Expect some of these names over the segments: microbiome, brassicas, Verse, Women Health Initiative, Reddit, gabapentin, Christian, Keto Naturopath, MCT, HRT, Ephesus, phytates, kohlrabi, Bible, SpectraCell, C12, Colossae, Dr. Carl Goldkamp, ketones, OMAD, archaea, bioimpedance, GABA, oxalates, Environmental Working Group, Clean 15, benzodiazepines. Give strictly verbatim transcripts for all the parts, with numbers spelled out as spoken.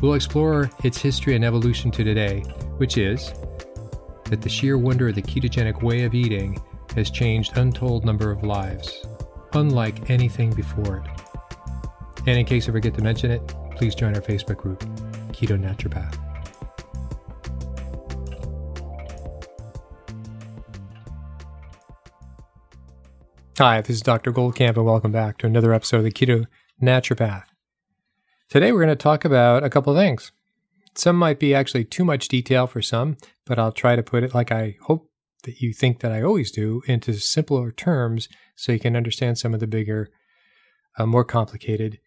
We'll explore its history and evolution to today, which is that the sheer wonder of the ketogenic way of eating has changed untold number of lives, unlike anything before it. And in case I forget to mention it, please join our Facebook group, Keto Naturopath. Hi, this is Doctor Goldkamp, and welcome back to another episode of the Keto Naturopath. Today we're going to talk about a couple of things. Some might be actually too much detail for some, but I'll try to put it like I hope that you think that I always do, into simpler terms so you can understand some of the bigger, uh, more complicated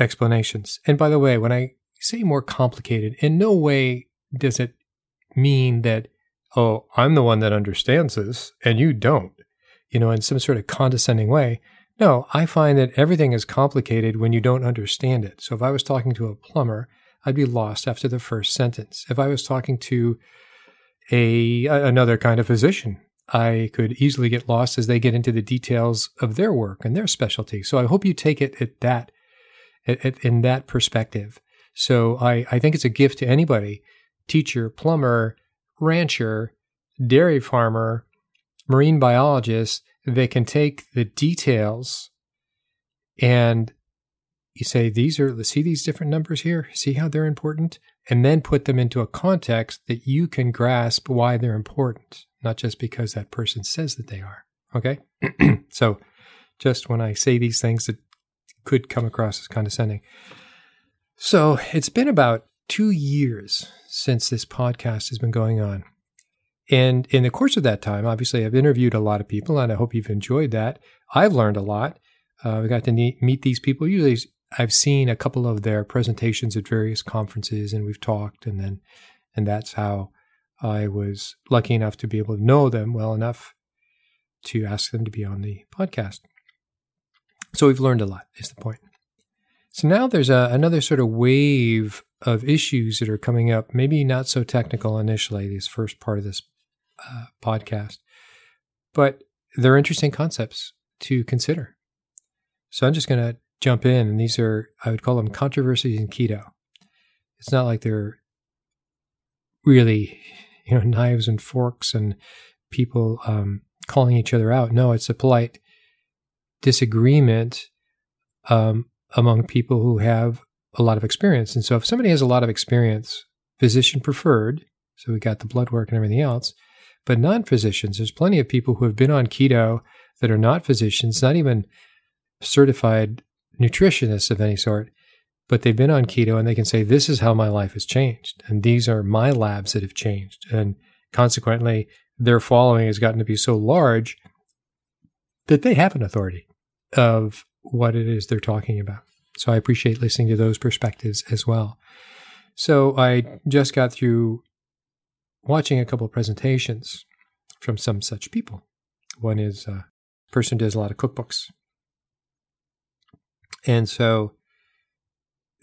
explanations. And by the way, when I say more complicated, in no way does it mean that, oh, I'm the one that understands this and you don't, you know, in some sort of condescending way. No, I find that everything is complicated when you don't understand it. So if I was talking to a plumber, I'd be lost after the first sentence. If I was talking to a another kind of physician, I could easily get lost as they get into the details of their work and their specialty. So I hope you take it at that, at, at, in that perspective. So I, I think it's a gift to anybody, teacher, plumber, rancher, dairy farmer, marine biologist. They can take the details and you say, these are, see these different numbers here? See how they're important? And then put them into a context that you can grasp why they're important, not just because that person says that they are, okay? So just when I say these things that could come across as condescending. So it's been about two years since this podcast has been going on. And in the course of that time, obviously, I've interviewed a lot of people, and I hope you've enjoyed that. I've learned a lot. Uh, we got to meet these people. Usually, I've seen a couple of their presentations at various conferences, and we've talked, and then, and that's how I was lucky enough to be able to know them well enough to ask them to be on the podcast. So we've learned a lot, is the point. So now there's a, another sort of wave of issues that are coming up, maybe not so technical initially, this first part of this Uh, podcast, but they're interesting concepts to consider. So I'm just going to jump in, and these are, I would call them controversies in keto. It's not like they're really, you know, knives and forks and people um, calling each other out. No, it's a polite disagreement um, among people who have a lot of experience. And so if somebody has a lot of experience, physician preferred, so we got the blood work and everything else, but non-physicians, there's plenty of people who have been on keto that are not physicians, not even certified nutritionists of any sort, but they've been on keto and they can say, this is how my life has changed. And these are my labs that have changed. And consequently, their following has gotten to be so large that they have an authority of what it is they're talking about. So I appreciate listening to those perspectives as well. So I just got through watching a couple of presentations from some such people. One is a person who does a lot of cookbooks. And so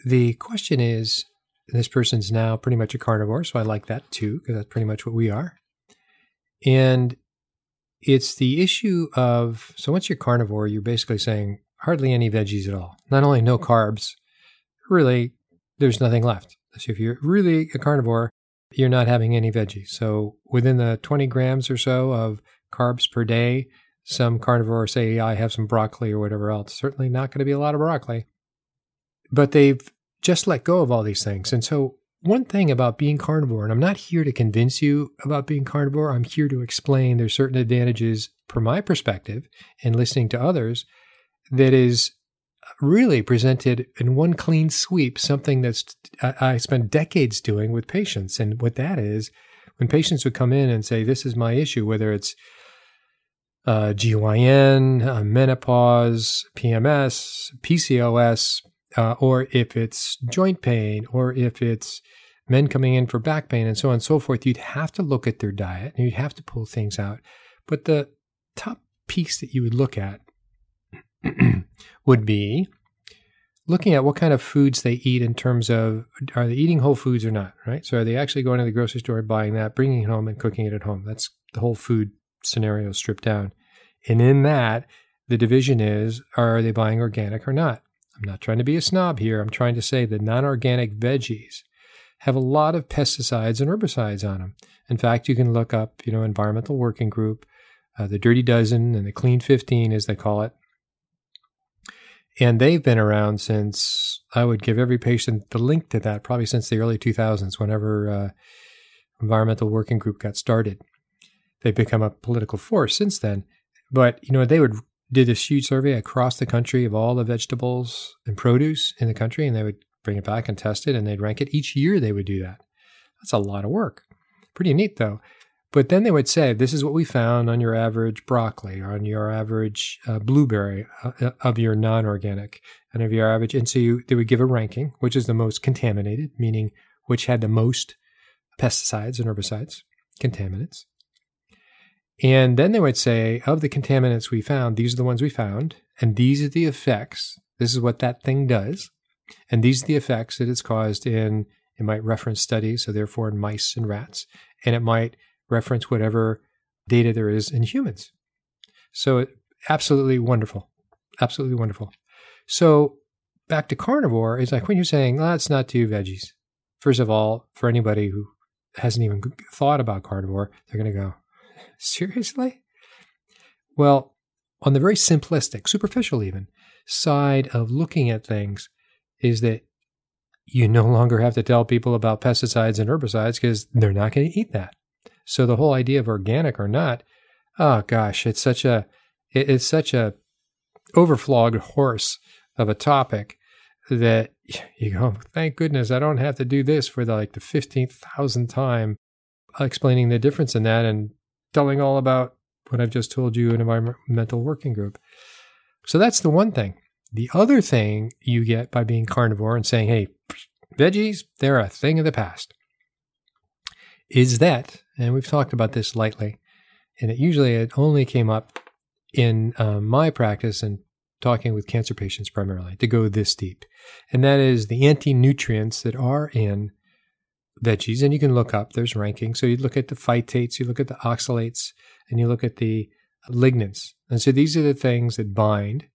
the question is, this person's now pretty much a carnivore, so I like that too, because that's pretty much what we are. And it's the issue of, so once you're carnivore, you're basically saying hardly any veggies at all. Not only no carbs, really, there's nothing left. So if you're really a carnivore, you're not having any veggies. So within the twenty grams or so of carbs per day, some carnivores say, I have some broccoli or whatever else. Certainly not going to be a lot of broccoli. But they've just let go of all these things. And so one thing about being carnivore, and I'm not here to convince you about being carnivore, I'm here to explain there's certain advantages from my perspective and listening to others that is really presented in one clean sweep, something that's I, I spent decades doing with patients. And what that is, when patients would come in and say, this is my issue, whether it's uh, G Y N, uh, menopause, P M S, P C O S, uh, or if it's joint pain, or if it's men coming in for back pain, and so on and so forth, you'd have to look at their diet and you'd have to pull things out. But the top piece that you would look at would be looking at what kind of foods they eat in terms of, are they eating whole foods or not, right? So are they actually going to the grocery store, buying that, bringing it home and cooking it at home? That's the whole food scenario stripped down. And in that, the division is, are they buying organic or not? I'm not trying to be a snob here. I'm trying to say that non-organic veggies have a lot of pesticides and herbicides on them. In fact, you can look up, you know, Environmental Working Group, uh, the Dirty Dozen and the Clean fifteen, as they call it. And they've been around since, I would give every patient the link to that, probably since the early two thousands, whenever uh, Environmental Working Group got started. They've become a political force since then. But, you know, they would did this huge survey across the country of all the vegetables and produce in the country, and they would bring it back and test it, and they'd rank it. Each year they would do that. That's a lot of work. Pretty neat, though. But then they would say, this is what we found on your average broccoli, or on your average uh, blueberry, uh, of your non-organic, and of your average. And so you, they would give a ranking, which is the most contaminated, meaning which had the most pesticides and herbicides, contaminants. And then they would say, of the contaminants we found, these are the ones we found, and these are the effects. This is what that thing does. And these are the effects that it's caused in, it might reference studies, so therefore in mice and rats, and it might reference whatever data there is in humans. So absolutely wonderful. Absolutely wonderful. So back to carnivore is like when you're saying, oh, let's not do veggies. First of all, for anybody who hasn't even thought about carnivore, they're going to go, seriously? Well, on the very simplistic, superficial even, side of looking at things is that you no longer have to tell people about pesticides and herbicides because they're not going to eat that. So the whole idea of organic or not, oh gosh, it's such a it, it's such a overflogged horse of a topic that you go, thank goodness I don't have to do this for the, like the fifteen thousandth time, explaining the difference in that and telling all about what I've just told you in Environmental Working Group. So that's the one thing. The other thing you get by being carnivore and saying, hey, veggies, they're a thing of the past, is that, and we've talked about this lightly, and it usually it only came up in uh, my practice and talking with cancer patients primarily to go this deep, and that is the anti-nutrients that are in veggies. And you can look up, there's ranking. So you look at the phytates, you look at the oxalates, and you look at the lignans. And so these are the things that bind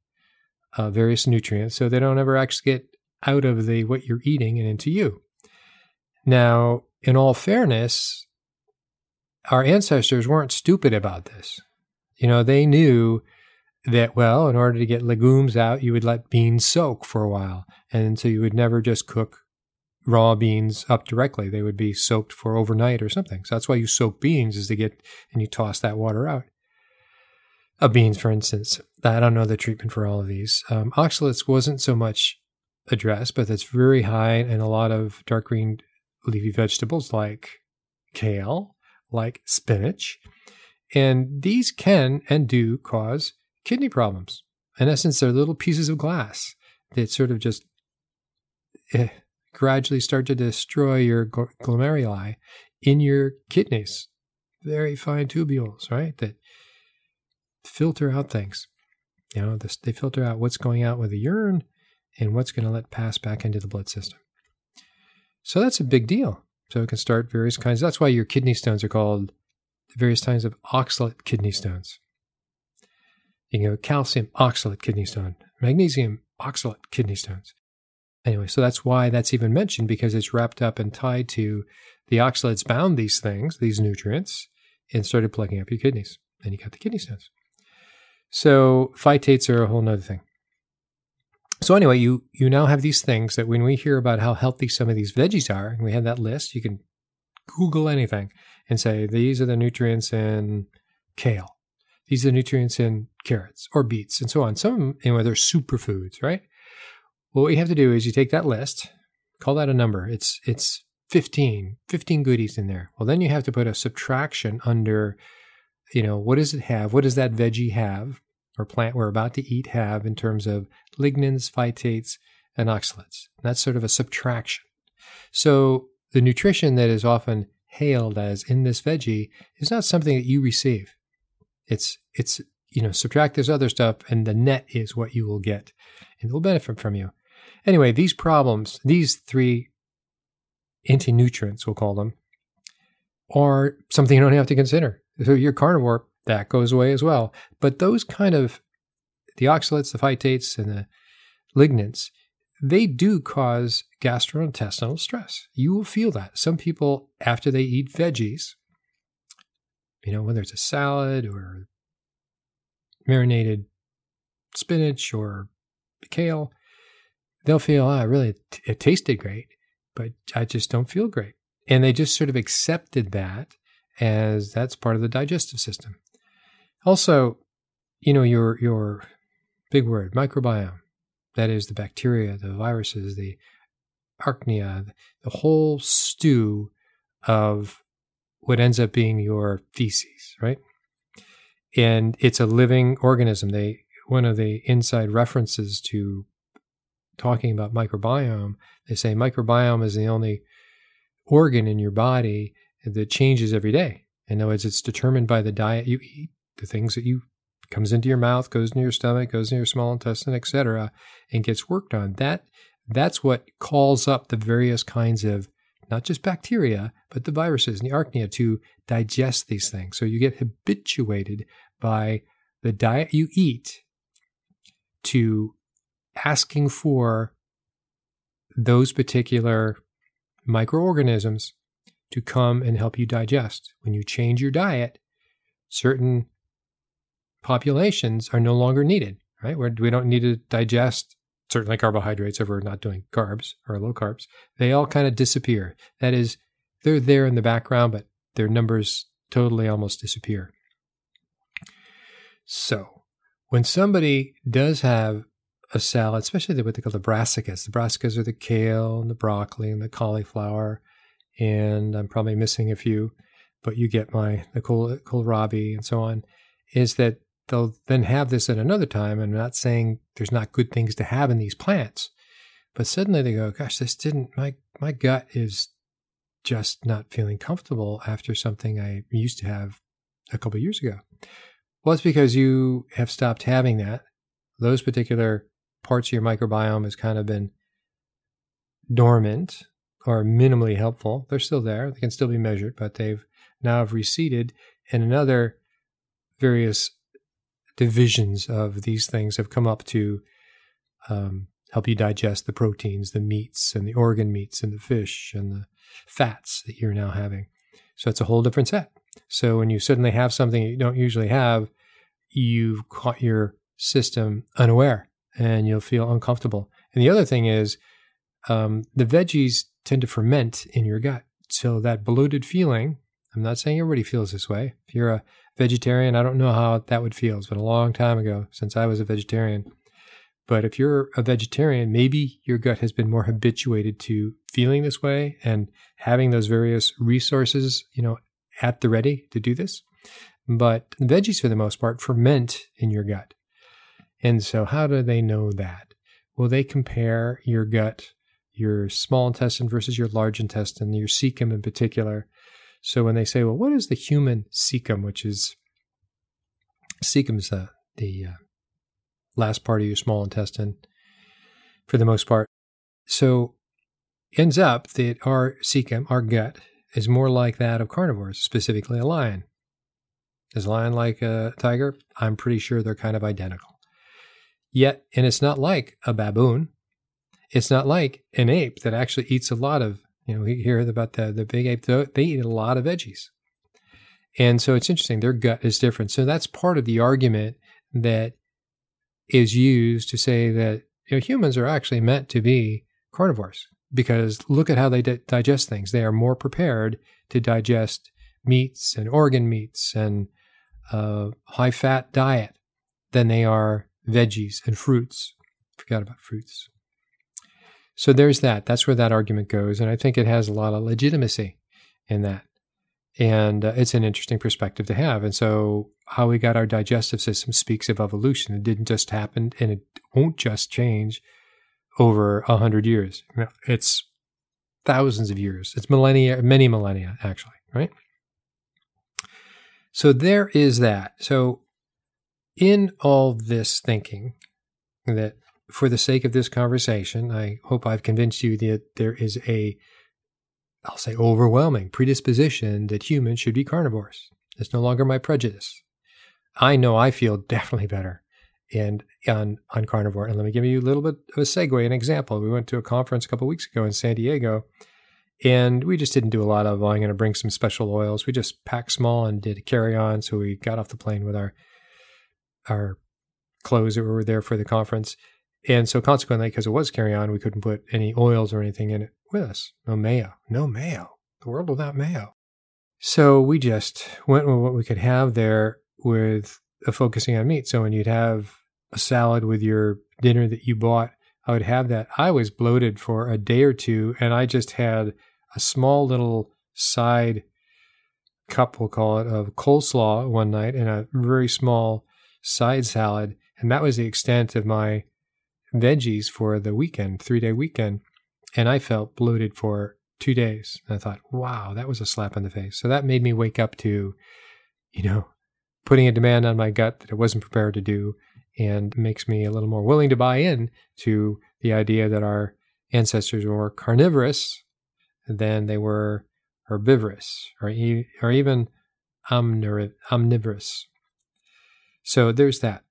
uh, various nutrients so they don't ever actually get out of the what you're eating and into you. Now, in all fairness, our ancestors weren't stupid about this. You know, they knew that, well, in order to get legumes out, you would let beans soak for a while. And so you would never just cook raw beans up directly. They would be soaked for overnight or something. So that's why you soak beans, is to get, and you toss that water out. Uh, beans, for instance, I don't know the treatment for all of these. Um, oxalates wasn't so much addressed, but that's very high in a lot of dark green leafy vegetables like kale, like spinach. And these can and do cause kidney problems. In essence, they're little pieces of glass that sort of just eh, gradually start to destroy your glomeruli in your kidneys. Very fine tubules, right? That filter out things. You know, this, they filter out what's going out with the urine and what's going to let pass back into the blood system. So that's a big deal. So it can start various kinds. That's why your kidney stones are called various kinds of oxalate kidney stones. You can go calcium oxalate kidney stone, magnesium oxalate kidney stones. Anyway, so that's why that's even mentioned, because it's wrapped up and tied to the oxalates bound these things, these nutrients, and started plugging up your kidneys. And you got the kidney stones. So phytates are a whole nother thing. So anyway, you you now have these things that when we hear about how healthy some of these veggies are, and we have that list, you can Google anything and say, these are the nutrients in kale. These are the nutrients in carrots or beets and so on. Some of them, anyway, they're superfoods, right? Well, what you have to do is you take that list, call that a number. It's it's fifteen, fifteen goodies in there. Well, then you have to put a subtraction under, you know, what does it have? What does that veggie have or plant we're about to eat have in terms of lignans, phytates, and oxalates? That's sort of a subtraction. So the nutrition that is often hailed as in this veggie is not something that you receive. It's, it's you know, subtract this other stuff, and the net is what you will get, and it will benefit from you. Anyway, these problems, these three anti-nutrients, we'll call them, are something you don't have to consider. So you're carnivore, that goes away as well. But those kind of, the oxalates, the phytates, and the lignans, they do cause gastrointestinal stress. You will feel that. Some people, after they eat veggies, you know, whether it's a salad or marinated spinach or kale, they'll feel, ah, really, it, it tasted great, but I just don't feel great. And they just sort of accepted that as that's part of the digestive system. Also, you know, your your big word, microbiome, that is the bacteria, the viruses, the archaea, the whole stew of what ends up being your feces, right? And it's a living organism. They one of the inside references to talking about microbiome, they say microbiome is the only organ in your body that changes every day. In other words, it's determined by the diet you eat, the things that you comes into your mouth, goes into your stomach, goes into your small intestine, et cetera, and gets worked on. That that's what calls up the various kinds of not just bacteria, but the viruses and the archaea to digest these things. So you get habituated by the diet you eat to asking for those particular microorganisms to come and help you digest. When you change your diet, certain populations are no longer needed, right? We're, we don't need to digest certainly carbohydrates if we're not doing carbs or low carbs. They all kind of disappear. That is, they're there in the background, but their numbers totally almost disappear. So when somebody does have a salad, especially what they call the brassicas, the brassicas are the kale and the broccoli and the cauliflower, and I'm probably missing a few, but you get my, the kohl, kohlrabi and so on, is that they'll then have this at another time. I'm not saying there's not good things to have in these plants, but suddenly they go, gosh, this didn't, my, my gut is just not feeling comfortable after something I used to have a couple of years ago. Well, it's because you have stopped having that. Those particular parts of your microbiome has kind of been dormant or minimally helpful. They're still there. They can still be measured, but they've now have receded, and another various divisions of these things have come up to um, help you digest the proteins, the meats, and the organ meats, and the fish, and the fats that you're now having. So it's a whole different set. So when you suddenly have something you don't usually have, you've caught your system unaware, and you'll feel uncomfortable. And the other thing is um, the veggies tend to ferment in your gut. So that bloated feeling, I'm not saying everybody feels this way. If you're a vegetarian, I don't know how that would feel. It's been a long time ago since I was a vegetarian. But if you're a vegetarian, maybe your gut has been more habituated to feeling this way and having those various resources, you know, at the ready to do this. But veggies, for the most part, ferment in your gut. And so how do they know that? Well, they compare your gut, your small intestine versus your large intestine, your cecum in particular. So when they say, well, what is the human cecum, which is, cecum is the, the uh, last part of your small intestine for the most part. So ends up that our cecum, our gut, is more like that of carnivores, specifically a lion. Is a lion like a tiger? I'm pretty sure they're kind of identical. Yet, and it's not like a baboon. It's not like an ape that actually eats a lot of, you know, we hear about the, the big ape, they eat a lot of veggies. And so it's interesting, their gut is different. So that's part of the argument that is used to say that you know, humans are actually meant to be carnivores, because look at how they di digest things. They are more prepared to digest meats and organ meats and uh, high-fat diet than they are veggies and fruits. Forgot about fruits. So there's that. That's where that argument goes, and I think it has a lot of legitimacy in that. And uh, it's an interesting perspective to have. And so how we got our digestive system speaks of evolution. It didn't just happen, and it won't just change over a hundred years. No, it's thousands of years. It's millennia, many millennia, actually, right? So there is that. So in all this thinking, that for the sake of this conversation, I hope I've convinced you that there is a, I'll say, overwhelming predisposition that humans should be carnivores. It's no longer my prejudice. I know I feel definitely better and on, on carnivore. And let me give you a little bit of a segue, an example. We went to a conference a couple of weeks ago in San Diego, and we just didn't do a lot of, oh, I'm going to bring some special oils. We just packed small and did a carry-on. So we got off the plane with our our clothes that were there for the conference. And so consequently, because it was carry-on, we couldn't put any oils or anything in it with us. No mayo. No mayo. The world without mayo. So we just went with what we could have there with a focusing on meat. So when you'd have a salad with your dinner that you bought, I would have that. I was bloated for a day or two, and I just had a small little side cup, we'll call it, of coleslaw one night and a very small side salad. And that was the extent of my veggies for the weekend, three-day weekend, and I felt bloated for two days. And I thought, wow, that was a slap in the face. So that made me wake up to, you know, putting a demand on my gut that it wasn't prepared to do, and makes me a little more willing to buy in to the idea that our ancestors were more carnivorous than they were herbivorous, or, e or even omnivorous. So there's that.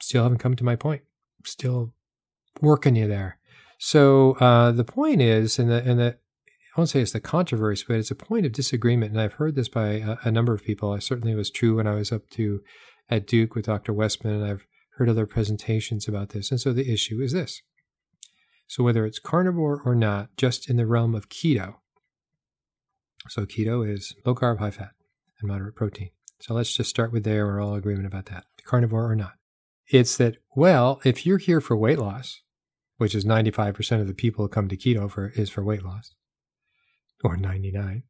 Still haven't come to my point. Still working you there. So uh, the point is, and the, and the, I won't say it's the controversy, but it's a point of disagreement. And I've heard this by a, a number of people. I certainly was true when I was up to at Duke with Doctor Westman, and I've heard other presentations about this. And so the issue is this. So whether it's carnivore or not, just in the realm of keto. So keto is low carb, high fat, and moderate protein. So let's just start with there. We're all in agreement about that, carnivore or not. It's that, well, if you're here for weight loss, which is ninety-five percent of the people who come to keto for is for weight loss, or ninety-nine.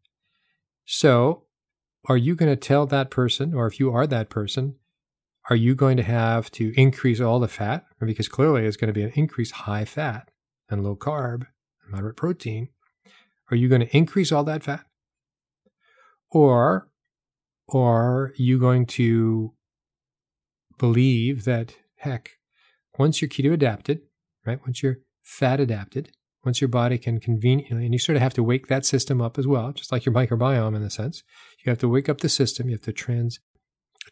So are you going to tell that person, or if you are that person, are you going to have to increase all the fat? Because clearly it's going to be an increased high fat and low carb and moderate protein. Are you going to increase all that fat? Or, or are you going to believe that, heck, once you're keto adapted, right, once you're fat adapted, once your body can conveniently, and you sort of have to wake that system up as well, just like your microbiome in a sense, you have to wake up the system, you have to trans,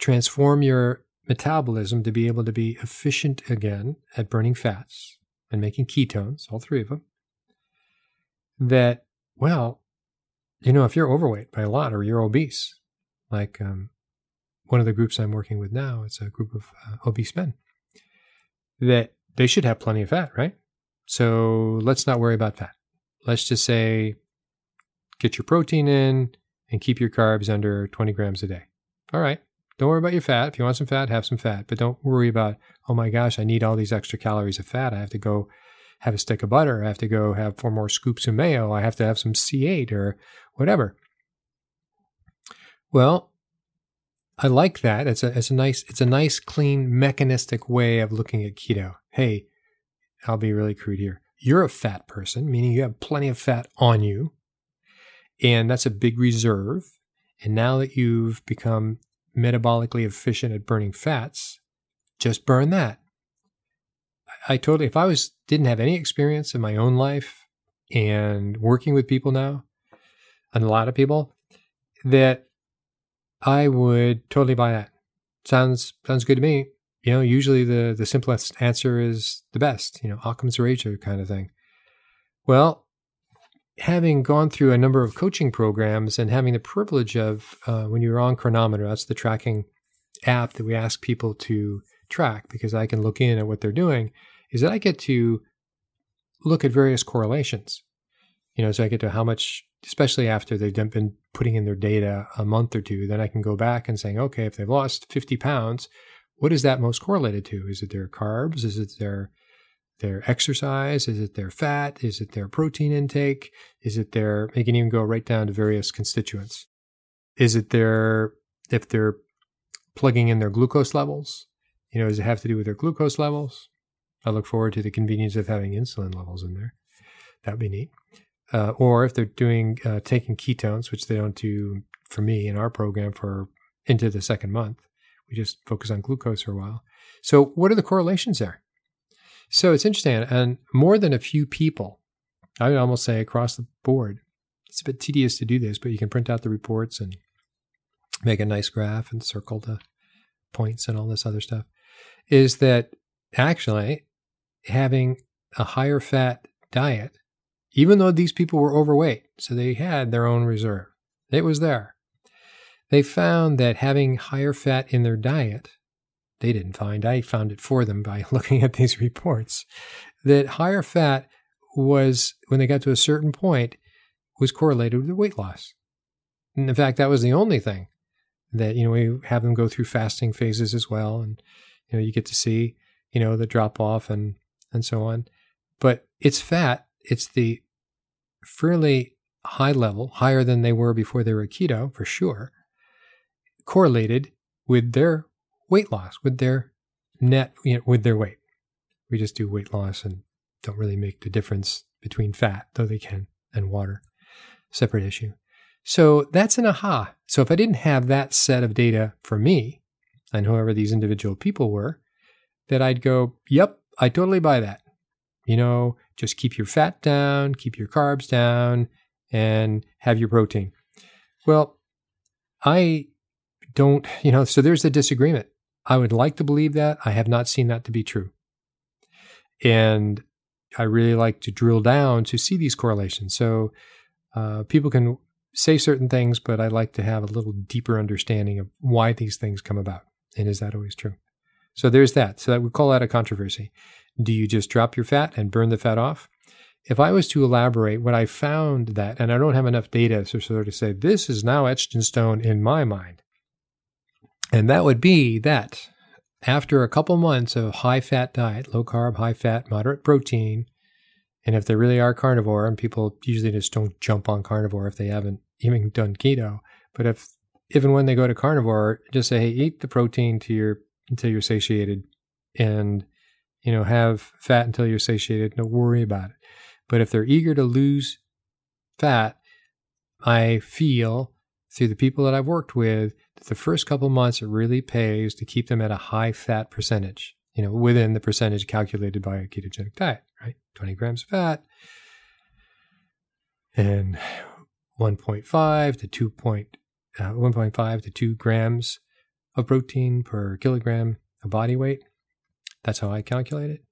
transform your metabolism to be able to be efficient again at burning fats and making ketones, all three of them, that, well, you know, if you're overweight by a lot or you're obese, like um, one of the groups I'm working with now, it's a group of uh, obese men, that they should have plenty of fat, right? So let's not worry about fat. Let's just say, get your protein in and keep your carbs under twenty grams a day. All right. Don't worry about your fat. If you want some fat, have some fat. But don't worry about, oh my gosh, I need all these extra calories of fat. I have to go have a stick of butter. I have to go have four more scoops of mayo. I have to have some C eight or whatever. Well, I like that. It's a, it's a nice, it's a nice, clean, mechanistic way of looking at keto. Hey, I'll be really crude here. You're a fat person, meaning you have plenty of fat on you, and that's a big reserve. And now that you've become metabolically efficient at burning fats, just burn that. I, I totally, if I was, didn't have any experience in my own life and working with people now, and a lot of people, that I would totally buy that. Sounds sounds good to me. You know, usually the, the simplest answer is the best, you know, Occam's razor kind of thing. Well, having gone through a number of coaching programs and having the privilege of, uh, when you're on Chronometer, that's the tracking app that we ask people to track, because I can look in at what they're doing is that I get to look at various correlations. You know, so I get to how much, especially after they've been putting in their data a month or two, then I can go back and saying, okay, if they've lost fifty pounds, what is that most correlated to? Is it their carbs? Is it their their exercise? Is it their fat? Is it their protein intake? Is it their, they can even go right down to various constituents. Is it their, if they're plugging in their glucose levels, you know, does it have to do with their glucose levels? I look forward to the convenience of having insulin levels in there. That'd be neat. Uh, or if they're doing, uh, taking ketones, which they don't do for me in our program for into the second month, we just focus on glucose for a while. So what are the correlations there? So it's interesting, and more than a few people, I would almost say across the board, it's a bit tedious to do this, but you can print out the reports and make a nice graph and circle the points and all this other stuff, is that actually having a higher fat diet, even though these people were overweight, so they had their own reserve, it was there. They found that having higher fat in their diet, they didn't find, I found it for them by looking at these reports, that higher fat was, when they got to a certain point, was correlated with weight loss. And in fact, that was the only thing that, you know, we have them go through fasting phases as well. And, you know, you get to see, you know, the drop off and, and so on. But it's fat. It's the fairly high level, higher than they were before they were keto, for sure, correlated with their weight loss, with their net, you know, with their weight. We just do weight loss and don't really make the difference between fat, though they can, and water. Separate issue. So that's an aha. So if I didn't have that set of data for me, and whoever these individual people were, that I'd go, yep, I totally buy that. You know, just keep your fat down, keep your carbs down, and have your protein. Well, I don't, you know, so there's a disagreement. I would like to believe that. I have not seen that to be true. And I really like to drill down to see these correlations. So uh, people can say certain things, but I like to have a little deeper understanding of why these things come about. And is that always true? So there's that. So that we call that a controversy. Do you just drop your fat and burn the fat off? If I was to elaborate what I found that, and I don't have enough data to sort of say, this is now etched in stone in my mind. And that would be that after a couple months of high fat diet, low carb, high fat, moderate protein, and if they really are carnivore, and people usually just don't jump on carnivore if they haven't even done keto, but if even when they go to carnivore, just say, hey, eat the protein to your until you're satiated, and you know, have fat until you're satiated, don't worry about it. But if they're eager to lose fat, I feel through the people that I've worked with, the first couple months, it really pays to keep them at a high fat percentage, you know, within the percentage calculated by a ketogenic diet, right? twenty grams of fat and one point five to two grams of protein per kilogram of body weight. That's how I calculate it.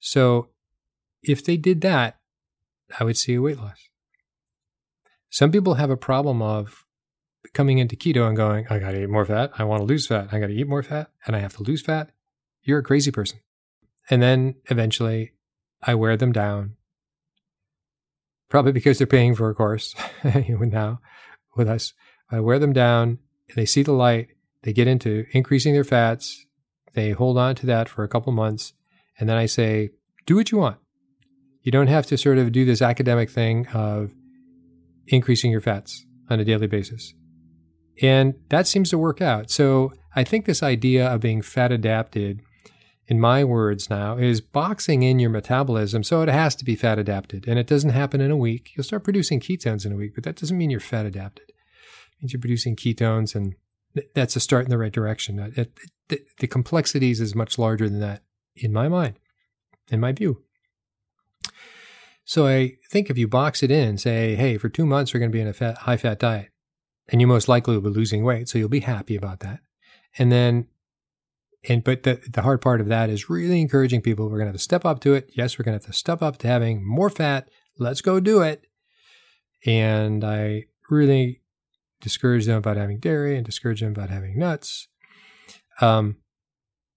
So if they did that, I would see a weight loss. Some people have a problem of coming into keto and going, I got to eat more fat. I want to lose fat. I got to eat more fat and I have to lose fat. You're a crazy person. And then eventually I wear them down. Probably because they're paying for a course now with us. I wear them down. They see the light. They get into increasing their fats. They hold on to that for a couple months. And then I say, do what you want. You don't have to sort of do this academic thing of increasing your fats on a daily basis. And that seems to work out. So I think this idea of being fat adapted, in my words now, is boxing in your metabolism so it has to be fat adapted. And it doesn't happen in a week. You'll start producing ketones in a week, but that doesn't mean you're fat adapted. It means you're producing ketones, and th- that's a start in the right direction. It, it, the, the complexities is much larger than that in my mind, in my view. So I think if you box it in, say, hey, for two months, we're going to be in a fat, high-fat diet. And you most likely will be losing weight, so you'll be happy about that. And then, and but the, the hard part of that is really encouraging people. We're going to have to step up to it. Yes, we're going to have to step up to having more fat. Let's go do it. And I really discourage them about having dairy and discourage them about having nuts. Um,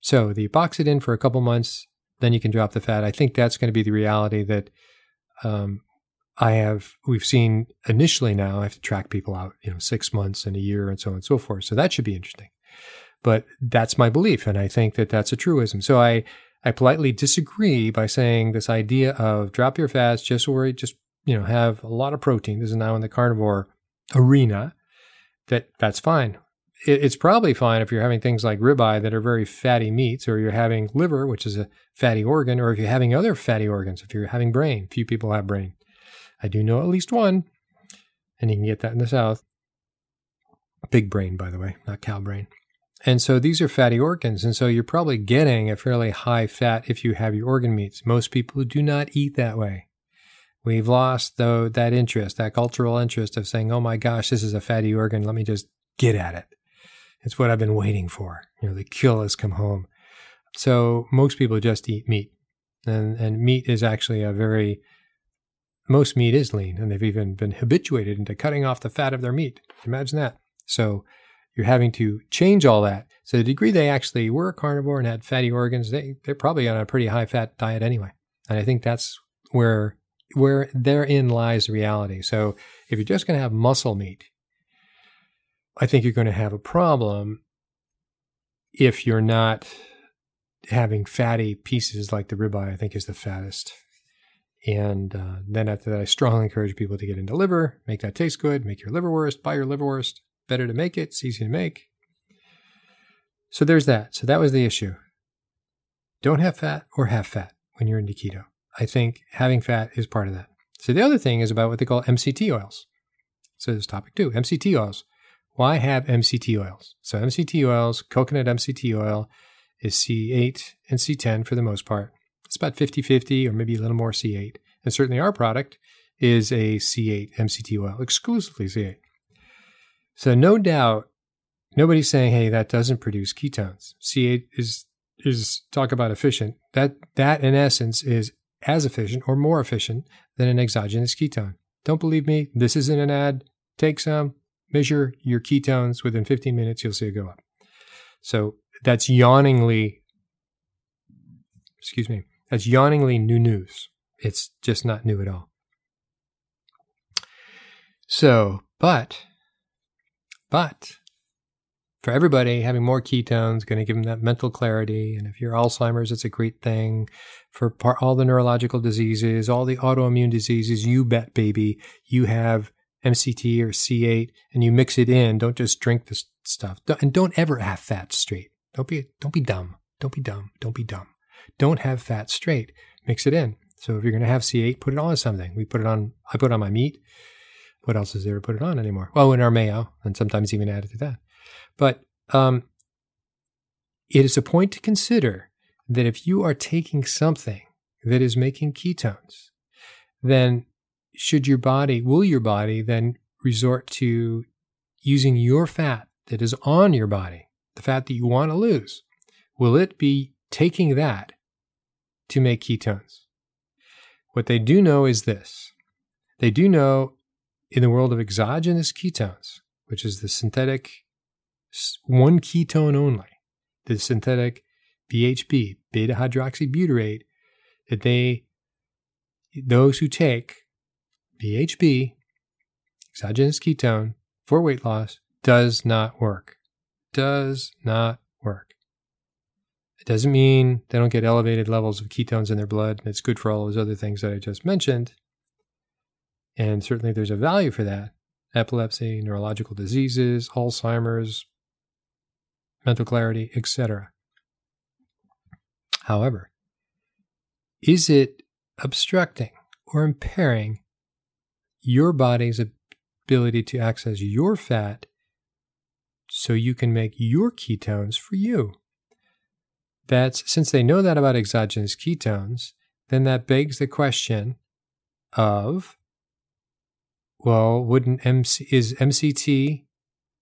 so they box it in for a couple months. then you can drop the fat. I think that's going to be the reality that um, I have, we've seen initially now. I have to track people out, you know, six months and a year and so on and so forth. So that should be interesting. But that's my belief. And I think that that's a truism. So I, I politely disagree by saying this idea of drop your fats, just worry, just, you know, have a lot of protein. This is now in the carnivore arena, that that's fine. It, it's probably fine if you're having things like ribeye that are very fatty meats, or you're having liver, which is a fatty organ, or if you're having other fatty organs, if you're having brain. Few people have brain. I do know at least one, and you can get that in the South. Pig brain, by the way, not cow brain. And so these are fatty organs. And so you're probably getting a fairly high fat if you have your organ meats. Most people do not eat that way. We've lost, though, that interest, that cultural interest of saying, oh my gosh, this is a fatty organ. Let me just get at it. It's what I've been waiting for. You know, the kill has come home. So most people just eat meat. And and meat is actually a very, most meat is lean. And they've even been habituated into cutting off the fat of their meat. Imagine that. So you're having to change all that. So the degree they actually were carnivore and had fatty organs, they, they're probably on a pretty high-fat diet anyway. And I think that's where where therein lies the reality. So if you're just going to have muscle meat, I think you're going to have a problem if you're not having fatty pieces like the ribeye, I think, is the fattest. And uh, then after that, I strongly encourage people to get into liver, make that taste good, make your liverwurst, buy your liverwurst. Better to make it. It's easy to make. So there's that. So that was the issue. Don't have fat or have fat when you're into keto. I think having fat is part of that. So the other thing is about what they call M C T oils. So this topic two, M C T oils. Why have M C T oils? So M C T oils, coconut M C T oil is C eight and C ten for the most part. It's about fifty-fifty or maybe a little more C eight. And certainly our product is a C eight M C T oil, exclusively C eight. So no doubt, nobody's saying, hey, that doesn't produce ketones. C eight is, is talk about efficient. That, that in essence is as efficient or more efficient than an exogenous ketone. Don't believe me? This isn't an ad. Take some, measure your ketones. Within fifteen minutes, you'll see it go up. So that's yawningly, excuse me, that's yawningly new news. It's just not new at all. So, but... But for everybody, having more ketones is going to give them that mental clarity. And if you're Alzheimer's, it's a great thing. For par- all the neurological diseases, all the autoimmune diseases, you bet, baby, you have M C T or C eight and you mix it in. Don't just drink this stuff. Don't, and don't ever have fat straight. Don't be, don't be dumb. Don't be dumb. Don't be dumb. Don't have fat straight. Mix it in. So if you're going to have C eight, put it on something. We put it on, I put it on my meat. What else is there to put it on anymore? Well, in our mayo, and sometimes even added to that. But um, it is a point to consider that if you are taking something that is making ketones, then should your body, will your body then resort to using your fat that is on your body, the fat that you want to lose? Will it be taking that to make ketones? What they do know is this. They do know in the world of exogenous ketones, which is the synthetic one ketone only, the synthetic B H B, beta-hydroxybutyrate, that they, those who take B H B, exogenous ketone, for weight loss, does not work. Does not work. It doesn't mean they don't get elevated levels of ketones in their blood, and it's good for all those other things that I just mentioned. And certainly there's a value for that. Epilepsy, neurological diseases, Alzheimer's, mental clarity, et cetera. However, is it obstructing or impairing your body's ability to access your fat so you can make your ketones for you? That's, since they know that about exogenous ketones, then that begs the question of, well, wouldn't M C, is M C T,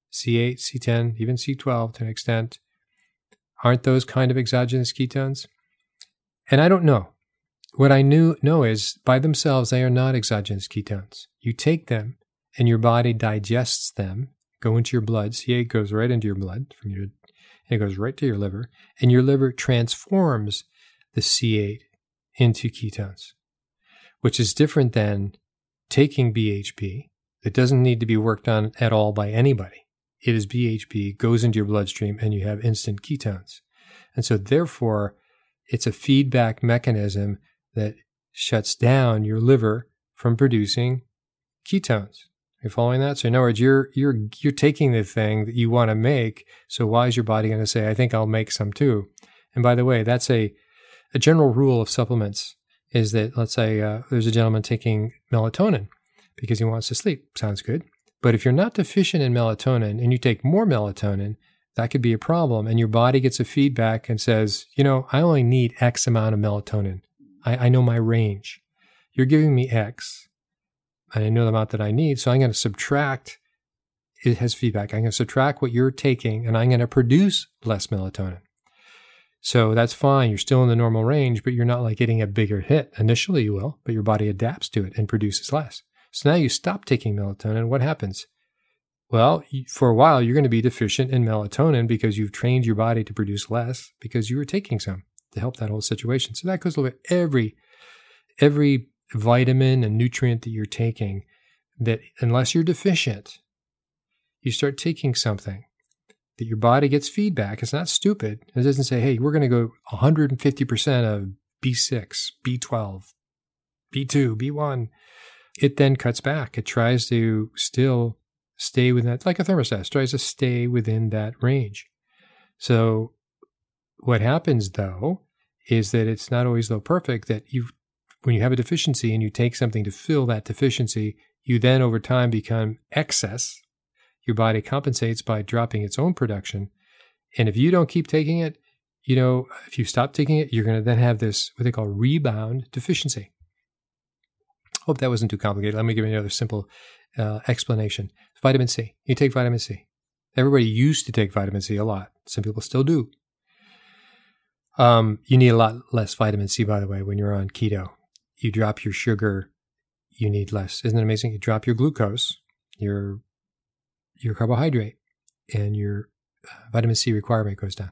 C eight, C ten, even C twelve to an extent, aren't those kind of exogenous ketones? And I don't know. What I knew, know is by themselves, they are not exogenous ketones. You take them and your body digests them, go into your blood. C eight goes right into your blood, from your, and it goes right to your liver, and your liver transforms the C eight into ketones, which is different than taking B H B. It doesn't need to be worked on at all by anybody. It is B H B, goes into your bloodstream, and you have instant ketones. And so therefore, it's a feedback mechanism that shuts down your liver from producing ketones. You're following that? So in other words, you're you're you're taking the thing that you want to make, so why is your body going to say, I think I'll make some too? And by the way, that's a, a general rule of supplements is that, let's say uh, there's a gentleman taking melatonin because he wants to sleep. Sounds good. But if you're not deficient in melatonin and you take more melatonin, that could be a problem. And your body gets a feedback and says, you know, I only need X amount of melatonin. I, I know my range. You're giving me X. I know the amount that I need, so I'm going to subtract. It has feedback. I'm going to subtract what you're taking, and I'm going to produce less melatonin. So that's fine. You're still in the normal range, but you're not like getting a bigger hit. Initially you will, but your body adapts to it and produces less. So now you stop taking melatonin. What happens? Well, for a while, you're going to be deficient in melatonin because you've trained your body to produce less because you were taking some to help that whole situation. So that goes with every, every vitamin and nutrient that you're taking, that unless you're deficient, you start taking something that your body gets feedback. It's not stupid. It doesn't say, hey, we're going to go one hundred fifty percent of B six, B twelve, B two, B one. It then cuts back. It tries to still stay within that, like a thermostat, it tries to stay within that range. So what happens though, is that it's not always though perfect that you've When you have a deficiency and you take something to fill that deficiency, you then over time become excess. Your body compensates by dropping its own production. And if you don't keep taking it, you know, if you stop taking it, you're going to then have this, what they call rebound deficiency. Hope that wasn't too complicated. Let me give you another simple uh, explanation. Vitamin C. You take vitamin C. Everybody used to take vitamin C a lot. Some people still do. Um, you need a lot less vitamin C, by the way, when you're on keto. You drop your sugar, you need less. Isn't it amazing? You drop your glucose, your your carbohydrate, and your vitamin C requirement goes down.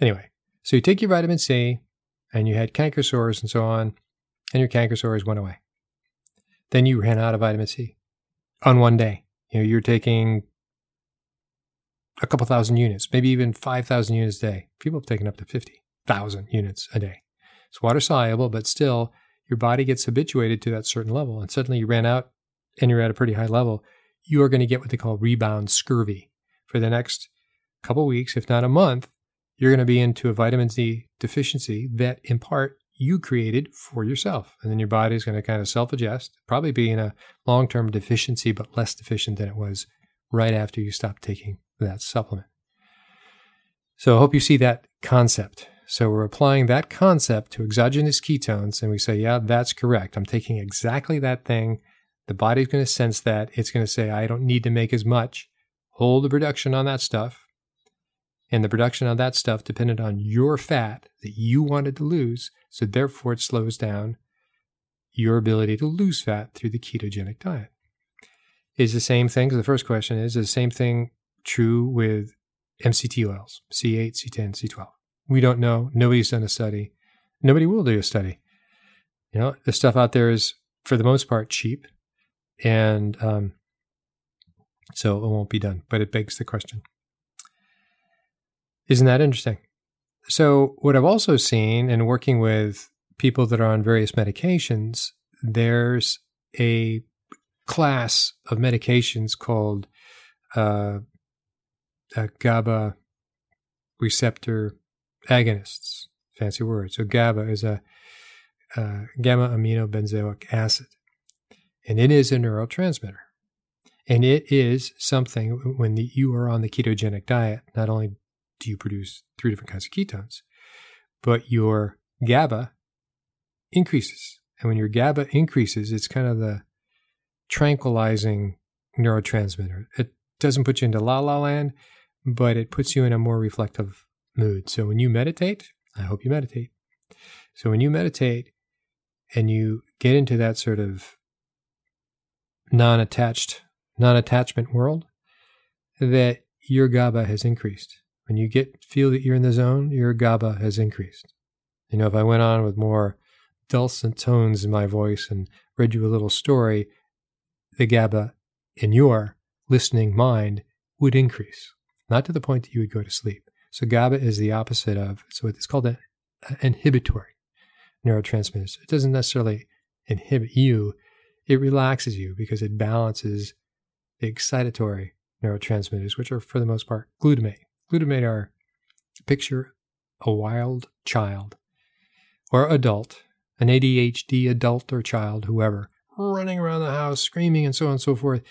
Anyway, so you take your vitamin C, and you had canker sores and so on, and your canker sores went away. Then you ran out of vitamin C on one day. You know, you're taking a couple thousand units, maybe even five thousand units a day. People have taken up to fifty thousand units a day. It's water soluble, but still your body gets habituated to that certain level. And suddenly you ran out and you're at a pretty high level. You are going to get what they call rebound scurvy. For the next couple weeks, if not a month, you're going to be into a vitamin C deficiency that in part you created for yourself. And then your body is going to kind of self-adjust, probably be in a long-term deficiency, but less deficient than it was right after you stopped taking that supplement. So I hope you see that concept. So we're applying that concept to exogenous ketones, and we say, yeah, that's correct. I'm taking exactly that thing. The body's going to sense that. It's going to say, I don't need to make as much. Hold the production on that stuff. And the production on that stuff depended on your fat that you wanted to lose. So therefore, it slows down your ability to lose fat through the ketogenic diet. Is the same thing. So the first question is, is the same thing true with M C T oils, C eight, C ten, C twelve? We don't know. Nobody's done a study. Nobody will do a study. You know, the stuff out there is, for the most part, cheap. And um, so it won't be done. But it begs the question. Isn't that interesting? So what I've also seen in working with people that are on various medications, there's a class of medications called uh, uh, GABA receptor agonists, fancy word. So GABA is a uh, gamma-aminobenzoic acid, and it is a neurotransmitter. And it is something, when the, you are on the ketogenic diet, not only do you produce three different kinds of ketones, but your GABA increases. And when your GABA increases, it's kind of the tranquilizing neurotransmitter. It doesn't put you into la-la land, but it puts you in a more reflective mood. So when you meditate, I hope you meditate. So when you meditate and you get into that sort of non-attached, non-attachment world, that your GABA has increased. When you get feel that you're in the zone, your GABA has increased. You know, if I went on with more dulcet tones in my voice and read you a little story, the GABA in your listening mind would increase, not to the point that you would go to sleep. So GABA is the opposite of, so it's called an inhibitory neurotransmitter. It doesn't necessarily inhibit you. It relaxes you because it balances the excitatory neurotransmitters, which are, for the most part, glutamate. Glutamate are, picture a wild child or adult, an A D H D adult or child, whoever, running around the house, screaming and so on and so forth.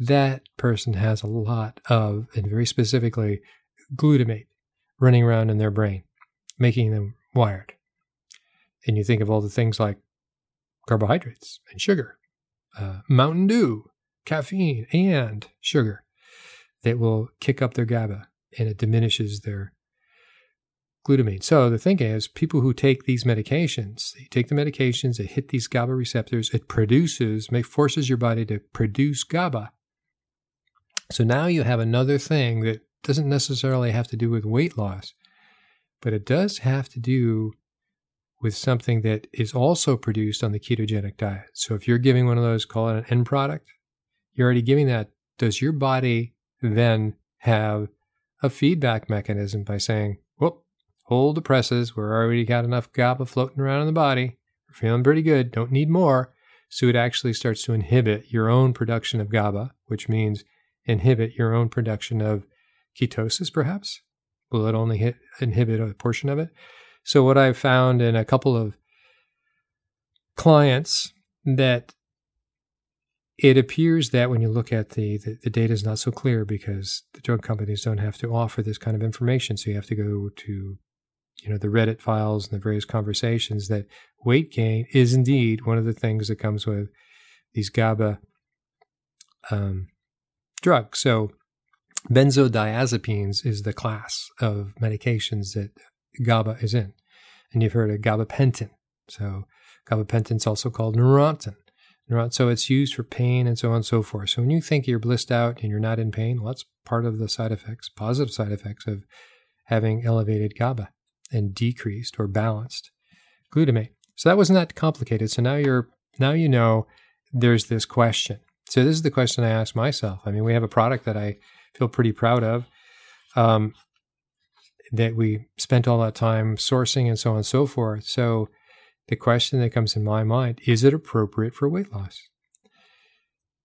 That person has a lot of, and very specifically, glutamate running around in their brain, making them wired. And you think of all the things like carbohydrates and sugar, uh, Mountain Dew, caffeine, and sugar that will kick up their GABA, and it diminishes their glutamate. So the thing is, people who take these medications, they take the medications, they hit these GABA receptors, it produces, may forces your body to produce GABA. So now you have another thing that doesn't necessarily have to do with weight loss, but it does have to do with something that is also produced on the ketogenic diet. So if you're giving one of those, call it an end product, you're already giving that. Does your body then have a feedback mechanism by saying, whoop, hold the presses, we're already got enough GABA floating around in the body, we're feeling pretty good, don't need more. So it actually starts to inhibit your own production of GABA, which means inhibit your own production of ketosis, perhaps. Will it only hit, inhibit a portion of it? So what I've found in a couple of clients, that it appears that when you look at the, the, the data is not so clear because the drug companies don't have to offer this kind of information. So you have to go to, you know, the Reddit files and the various conversations, that weight gain is indeed one of the things that comes with these GABA um, drugs. So benzodiazepines is the class of medications that GABA is in. And you've heard of gabapentin. So gabapentin is also called Neurontin. So it's used for pain and so on and so forth. So when you think you're blissed out and you're not in pain, well, that's part of the side effects, positive side effects of having elevated GABA and decreased or balanced glutamate. So that wasn't that complicated. So now you're, now you know there's this question. So this is the question I ask myself. I mean, we have a product that I feel pretty proud of, um, that we spent all that time sourcing and so on and so forth. So the question that comes in my mind, is it appropriate for weight loss?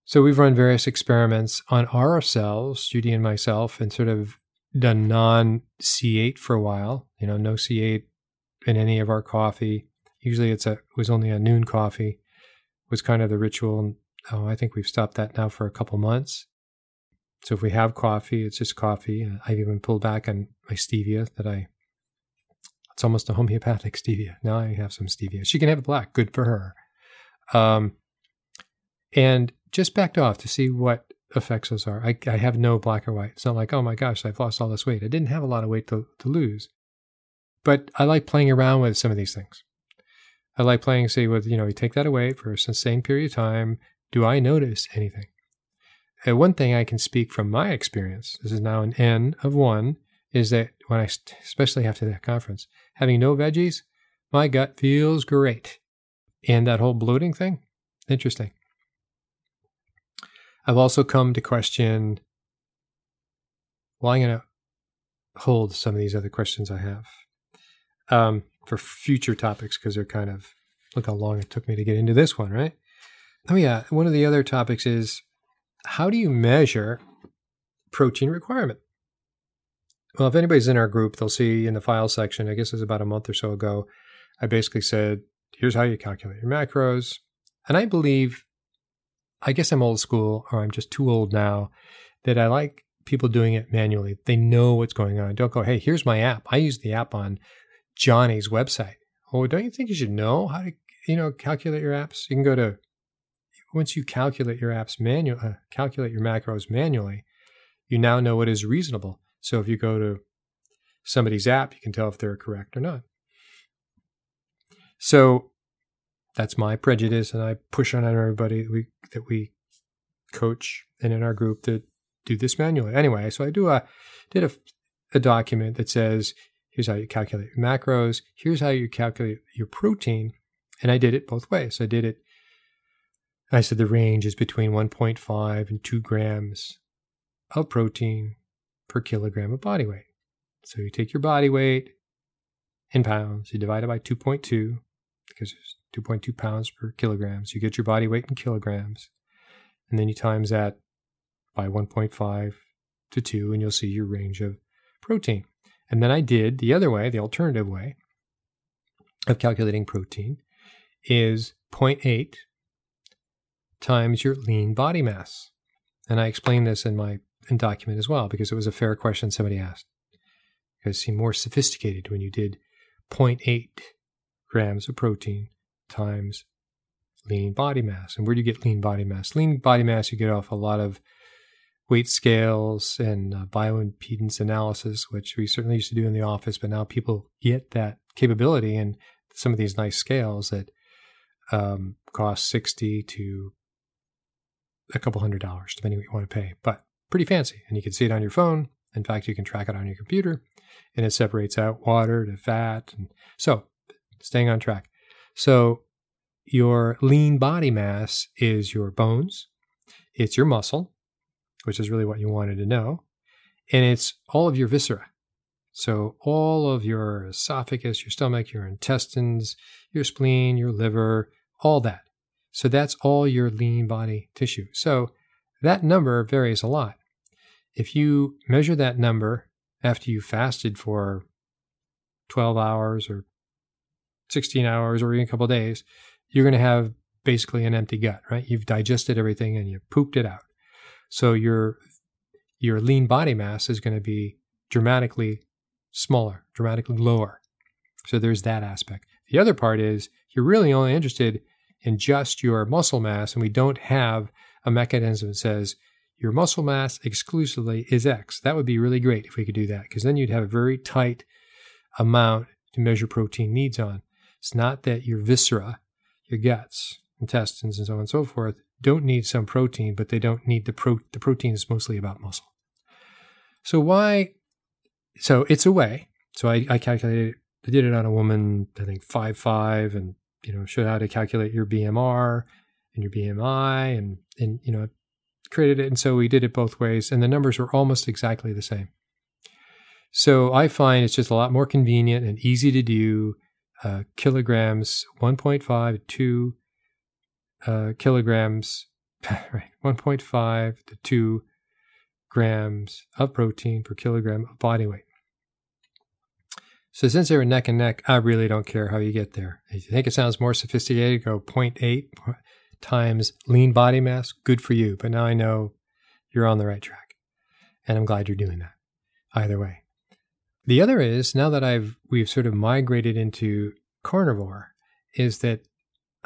So we've run various experiments on ourselves, Judy and myself, and sort of done non-C eight for a while, you know, no C eight in any of our coffee. Usually it's a, it was only a noon coffee, was kind of the ritual. And oh, I think we've stopped that now for a couple months. So if we have coffee, it's just coffee. I've even pulled back on my stevia that I It's almost a homeopathic stevia. Now I have some stevia. She can have it black. Good for her. Um, and just backed off to see what effects those are. I, I have no black or white. It's not like, oh my gosh, I've lost all this weight. I didn't have a lot of weight to, to lose. But I like playing around with some of these things. I like playing, say, with, you know, you take that away for a sustained period of time. Do I notice anything? And one thing I can speak from my experience, this is now an N of one, is that when I, especially after that conference, having no veggies, my gut feels great. And that whole bloating thing, interesting. I've also come to question, well, I'm going to hold some of these other questions I have um, for future topics, because they're kind of, look how long it took me to get into this one, right? Oh yeah, one of the other topics is, how do you measure protein requirement? Well, if anybody's in our group, they'll see in the file section, I guess it was about a month or so ago, I basically said, here's how you calculate your macros. And I believe, I guess I'm old school, or I'm just too old now, that I like people doing it manually. They know what's going on. Don't go, hey, here's my app. I use the app on Johnny's website. Oh, don't you think you should know how to, you know, calculate your apps? You can go to, once you calculate your apps manually, uh, calculate your macros manually, you now know what is reasonable. So if you go to somebody's app, you can tell if they're correct or not. So that's my prejudice, and I push on everybody that we, that we coach and in our group that do this manually. Anyway, so I do a, did a, a document that says, Here's how you calculate your macros. Here's how you calculate your protein. And I did it both ways. I did it. I said the range is between one point five and two grams of protein per kilogram of body weight. So you take your body weight in pounds, you divide it by two point two, because it's two point two pounds per kilogram. So you get your body weight in kilograms. And then you times that by one point five to two, and you'll see your range of protein. And then I did the other way, the alternative way of calculating protein is zero point eight times your lean body mass. And I explained this in my in document as well, because it was a fair question somebody asked. Because it seemed more sophisticated when you did zero point eight grams of protein times lean body mass. And where do you get lean body mass? Lean body mass you get off a lot of weight scales and uh, bioimpedance analysis, which we certainly used to do in the office, but now people get that capability and some of these nice scales that um, cost sixty to a couple hundred dollars, depending what you want to pay, but pretty fancy. And you can see it on your phone. In fact, you can track it on your computer, and it separates out water to fat. And so staying on track. So your lean body mass is your bones, it's your muscle, which is really what you wanted to know, and it's all of your viscera. So all of your esophagus, your stomach, your intestines, your spleen, your liver, all that. So that's all your lean body tissue. So that number varies a lot. If you measure that number after you fasted for twelve hours or sixteen hours or even a couple of days, you're going to have basically an empty gut, right? You've digested everything and you pooped it out. So your your lean body mass is going to be dramatically smaller, dramatically lower. So there's that aspect. The other part is you're really only interested in just your muscle mass, and we don't have a mechanism that says your muscle mass exclusively is X. That would be really great if we could do that, because then you'd have a very tight amount to measure protein needs on. It's not that your viscera, your guts, intestines, and so on and so forth, don't need some protein, but they don't need the pro. The protein is mostly about muscle. So why? So it's a way. So I, I calculated. I did it on a woman. I think five five, and you know, showed how to calculate your B M R and your B M I, and and you know, created it. And so we did it both ways, and the numbers were almost exactly the same. So I find it's just a lot more convenient and easy to do. Uh, kilograms, one point five two. Uh, kilograms, right, one point five to two grams of protein per kilogram of body weight. So since they were neck and neck, I really don't care how you get there. If you think it sounds more sophisticated, go zero point eight times lean body mass, good for you. But now I know you're on the right track, and I'm glad you're doing that either way. The other is, now that I've we've sort of migrated into carnivore, is that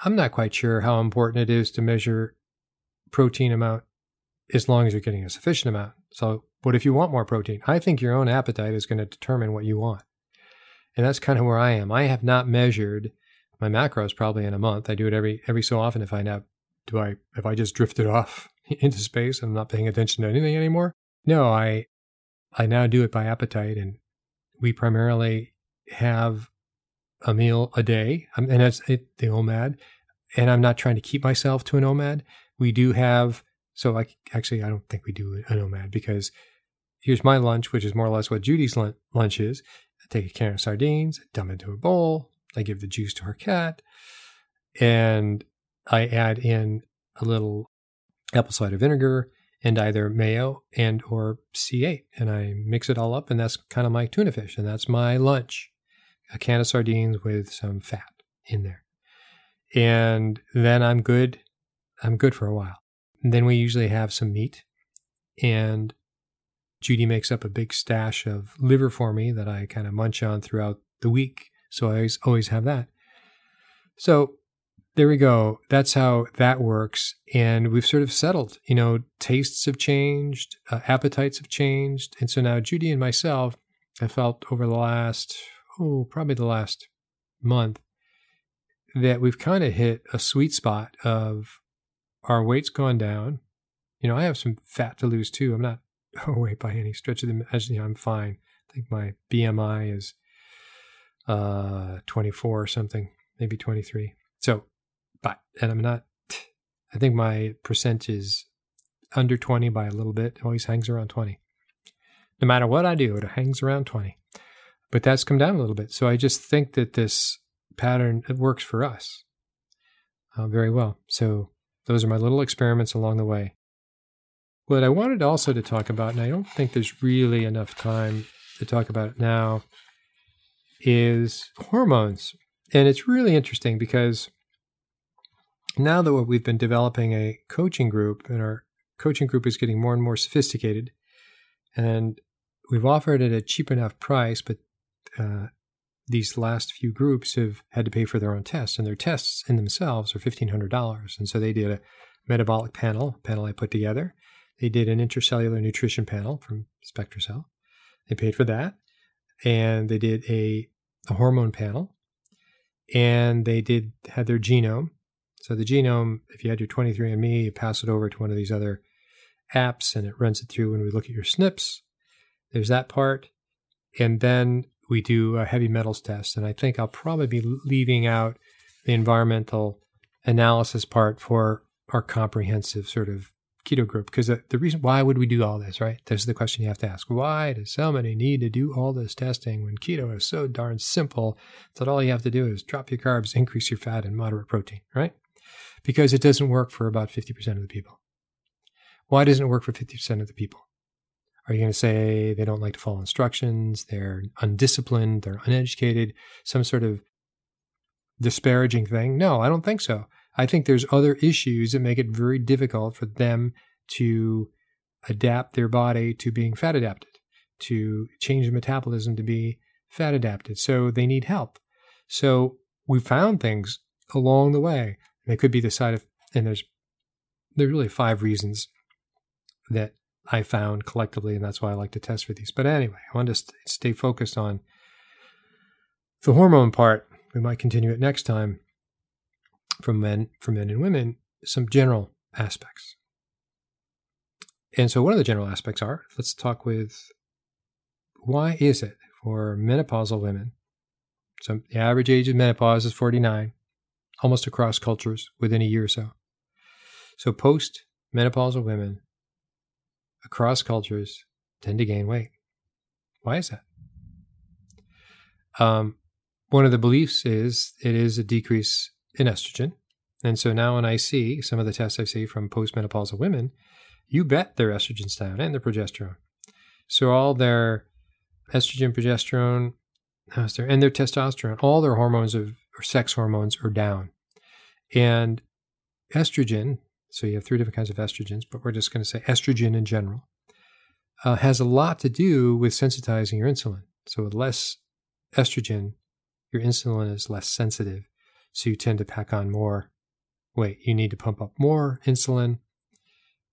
I'm not quite sure how important it is to measure protein amount as long as you're getting a sufficient amount. So what if you want more protein? I think your own appetite is going to determine what you want. And that's kind of where I am. I have not measured my macros probably in a month. I do it every every so often to find out, do I if I just drifted off into space and I'm not paying attention to anything anymore? No, I I now do it by appetite, and we primarily have a meal a day, and that's it, the O M A D. And I'm not trying to keep myself to an O M A D. We do have, so like, actually, I don't think we do an O M A D, because here's my lunch, which is more or less what Judy's lunch is. I take a can of sardines, I dump into a bowl, I give the juice to her cat, and I add in a little apple cider vinegar and either mayo and or C eight, and I mix it all up, and that's kind of my tuna fish, and that's my lunch. A can of sardines with some fat in there. And then I'm good. I'm good for a while. And then we usually have some meat. And Judy makes up a big stash of liver for me that I kind of munch on throughout the week. So I always, always have that. So there we go. That's how that works. And we've sort of settled. You know, tastes have changed. Uh, appetites have changed. And so now Judy and myself, I felt over the last... oh, probably the last month, that we've kind of hit a sweet spot of our weight's gone down. You know, I have some fat to lose too. I'm not overweight by any stretch of the imagination. I'm fine. I think my B M I is uh, twenty-four or something, maybe twenty-three. So, but, and I'm not, I think my percent is under twenty by a little bit. It always hangs around twenty. No matter what I do, it hangs around twenty. But that's come down a little bit. So I just think that this pattern, it works for us uh, very well. So those are my little experiments along the way. What I wanted also to talk about, and I don't think there's really enough time to talk about it now, is hormones. And it's really interesting because now that we've been developing a coaching group, and our coaching group is getting more and more sophisticated, and we've offered it at a cheap enough price, but uh, these last few groups have had to pay for their own tests, and their tests in themselves are fifteen hundred dollars. And so they did a metabolic panel, a panel I put together. They did an intercellular nutrition panel from SpectraCell. They paid for that. And they did a, a hormone panel. And they did had their genome. So the genome, if you had your twenty-three and me, you pass it over to one of these other apps, and it runs it through when we look at your S N Ps. There's that part. And then we do a heavy metals test. And I think I'll probably be leaving out the environmental analysis part for our comprehensive sort of keto group. Because the, the reason why would we do all this, right? This is the question you have to ask. Why does somebody need to do all this testing when keto is so darn simple that all you have to do is drop your carbs, increase your fat, and moderate protein, right? Because it doesn't work for about fifty percent of the people. Why doesn't it work for fifty percent of the people? Are you going to say they don't like to follow instructions, they're undisciplined, they're uneducated, some sort of disparaging thing? No, I don't think so. I think there's other issues that make it very difficult for them to adapt their body to being fat adapted, to change the metabolism to be fat adapted. So they need help. So we found things along the way. They could be the side of, and there's there's really five reasons that I found collectively, and that's why I like to test for these. But anyway, I want to st- stay focused on the hormone part. We might continue it next time for men, for men and women, some general aspects. And so one of the general aspects are, let's talk with, why is it for menopausal women, so the average age of menopause is forty-nine, almost across cultures within a year or so. So post-menopausal women across cultures tend to gain weight. Why is that? Um, one of the beliefs is it is a decrease in estrogen. And so now when I see some of the tests I see from postmenopausal women, you bet their estrogen's down and their progesterone. So all their estrogen, progesterone, and their testosterone, all their hormones of or sex hormones are down. And estrogen, so you have three different kinds of estrogens, but we're just going to say estrogen in general, uh, has a lot to do with sensitizing your insulin. So with less estrogen, your insulin is less sensitive. So you tend to pack on more weight. You need to pump up more insulin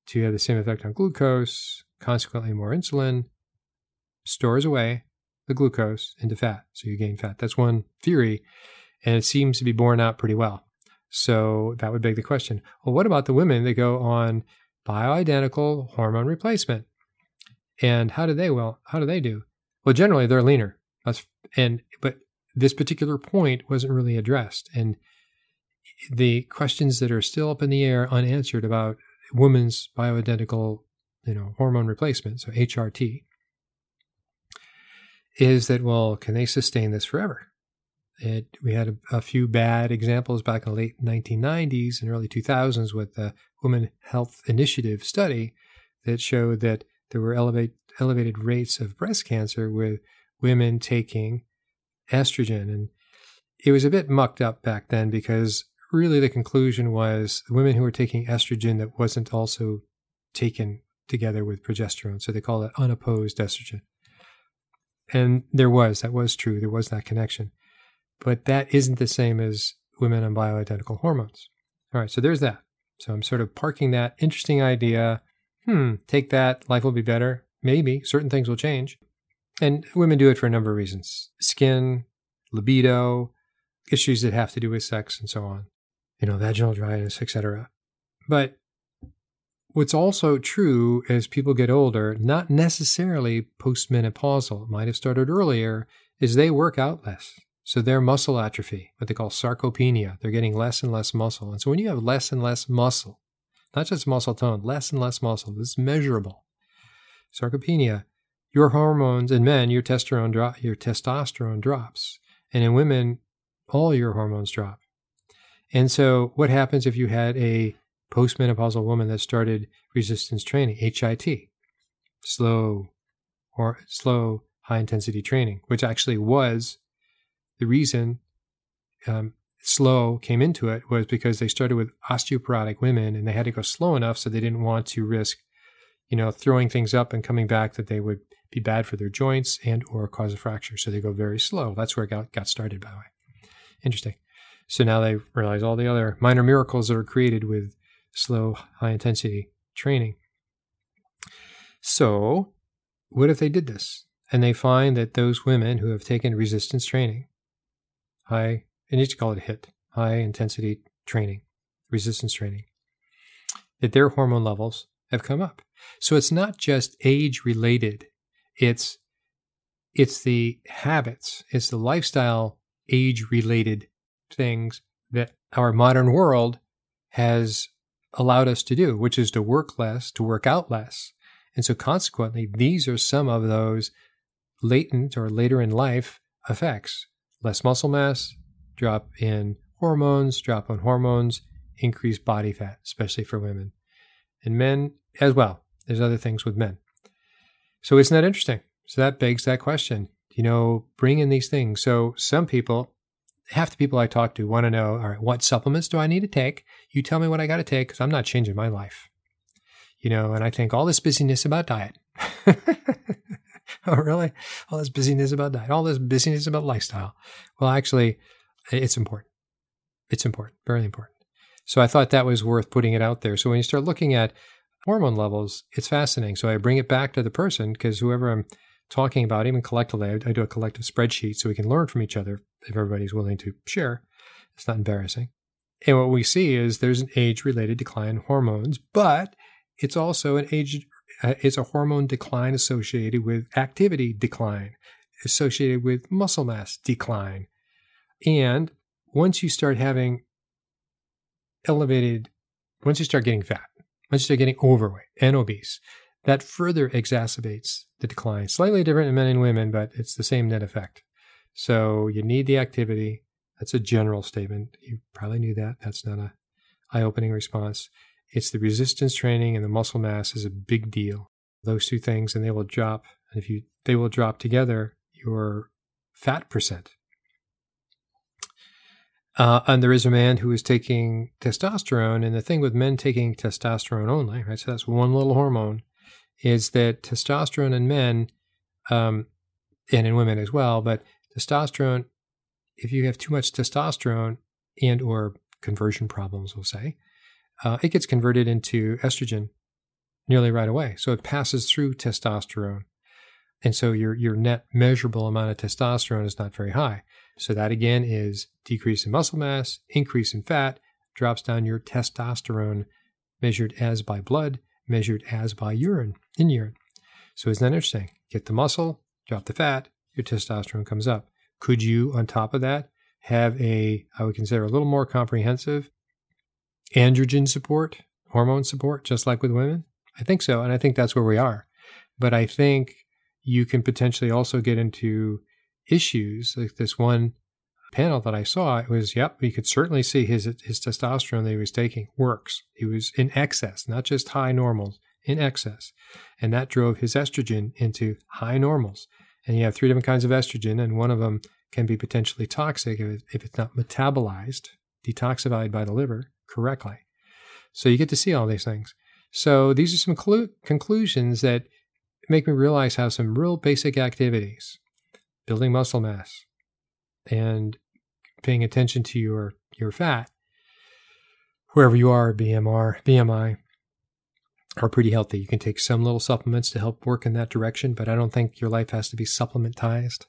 to have the same effect on glucose. Consequently, more insulin stores away the glucose into fat. So you gain fat. That's one theory, and it seems to be borne out pretty well. So that would beg the question, well, what about the women that go on bioidentical hormone replacement? And how do they, well, how do they do? Well, generally they're leaner. That's, and, but this particular point wasn't really addressed. And the questions that are still up in the air unanswered about women's bioidentical, you know, hormone replacement, so H R T, is that, well, can they sustain this forever? It, we had a, a few bad examples back in the late nineteen nineties and early two thousands with the Women Health Initiative study that showed that there were elevate, elevated rates of breast cancer with women taking estrogen. And it was a bit mucked up back then because really the conclusion was the women who were taking estrogen that wasn't also taken together with progesterone. So they call it unopposed estrogen. And there was, that was true. There was that connection. But that isn't the same as women on bioidentical hormones. All right, so there's that. So I'm sort of parking that interesting idea. Hmm, take that, life will be better. Maybe certain things will change. And women do it for a number of reasons. Skin, libido, issues that have to do with sex and so on. You know, vaginal dryness, et cetera. But what's also true as people get older, not necessarily postmenopausal, might have started earlier, is they work out less. So their muscle atrophy, what they call sarcopenia, they're getting less and less muscle. And so when you have less and less muscle, not just muscle tone, less and less muscle, this is measurable. Sarcopenia, your hormones, in men, your testosterone dro- your testosterone drops. And in women, all your hormones drop. And so what happens if you had a postmenopausal woman that started resistance training, H I T, slow or slow high-intensity training, which actually was the reason um, slow came into it, was because they started with osteoporotic women and they had to go slow enough so they didn't want to risk, you know, throwing things up and coming back that they would be bad for their joints and or cause a fracture. So they go very slow. That's where it got, got started, by the way. Interesting. So now they realize all the other minor miracles that are created with slow, high-intensity training. So what if they did this? And they find that those women who have taken resistance training, high, and you should call it HIT, high-intensity training, resistance training, that their hormone levels have come up. So it's not just age-related. It's it's the habits. It's the lifestyle age-related things that our modern world has allowed us to do, which is to work less, to work out less. And so consequently, these are some of those latent or later in life effects. Less muscle mass, drop in hormones, drop on hormones, increased body fat, especially for women. And men as well. There's other things with men. So isn't that interesting? So that begs that question, you know, bring in these things. So some people, half the people I talk to want to know, all right, what supplements do I need to take? You tell me what I got to take because I'm not changing my life. You know, and I think all this busyness about diet. Oh, really? All this busyness about diet, all this busyness about lifestyle. Well, actually, it's important. It's important, very important. So I thought that was worth putting it out there. So when you start looking at hormone levels, it's fascinating. So I bring it back to the person because whoever I'm talking about, even collectively, I do a collective spreadsheet so we can learn from each other if everybody's willing to share. It's not embarrassing. And what we see is there's an age-related decline in hormones, but it's also an age, uh, it's a hormone decline associated with activity decline, associated with muscle mass decline. And once you start having elevated, once you start getting fat, once you start getting overweight and obese, that further exacerbates the decline. Slightly different in men and women, but it's the same net effect. So you need the activity. That's a general statement. You probably knew that. That's not an eye-opening response. It's the resistance training and the muscle mass is a big deal. Those two things, and they will drop. And if you, they will drop together your fat percent. Uh, and there is a man who is taking testosterone, and the thing with men taking testosterone only, right? So that's one little hormone, is that testosterone in men, um, and in women as well, but testosterone, if you have too much testosterone and or conversion problems, we'll say, Uh, it gets converted into estrogen nearly right away. So it passes through testosterone. And so your your net measurable amount of testosterone is not very high. So that again is decrease in muscle mass, increase in fat, drops down your testosterone measured as by blood, measured as by urine, in urine. So isn't that interesting? Get the muscle, drop the fat, your testosterone comes up. Could you, on top of that, have a, I would consider a little more comprehensive androgen support, hormone support, just like with women? I think so, and I think that's where we are. But I think you can potentially also get into issues like this one panel that I saw. It was, yep, we could certainly see his his testosterone that he was taking works. He was in excess, not just high normals, in excess. And that drove his estrogen into high normals. And you have three different kinds of estrogen, and one of them can be potentially toxic if, it, if it's not metabolized, detoxified by the liver correctly. So you get to see all these things. So these are some clu- conclusions that make me realize how some real basic activities, building muscle mass and paying attention to your, your fat, wherever you are, B M R, B M I, are pretty healthy. You can take some little supplements to help work in that direction, but I don't think your life has to be supplementized.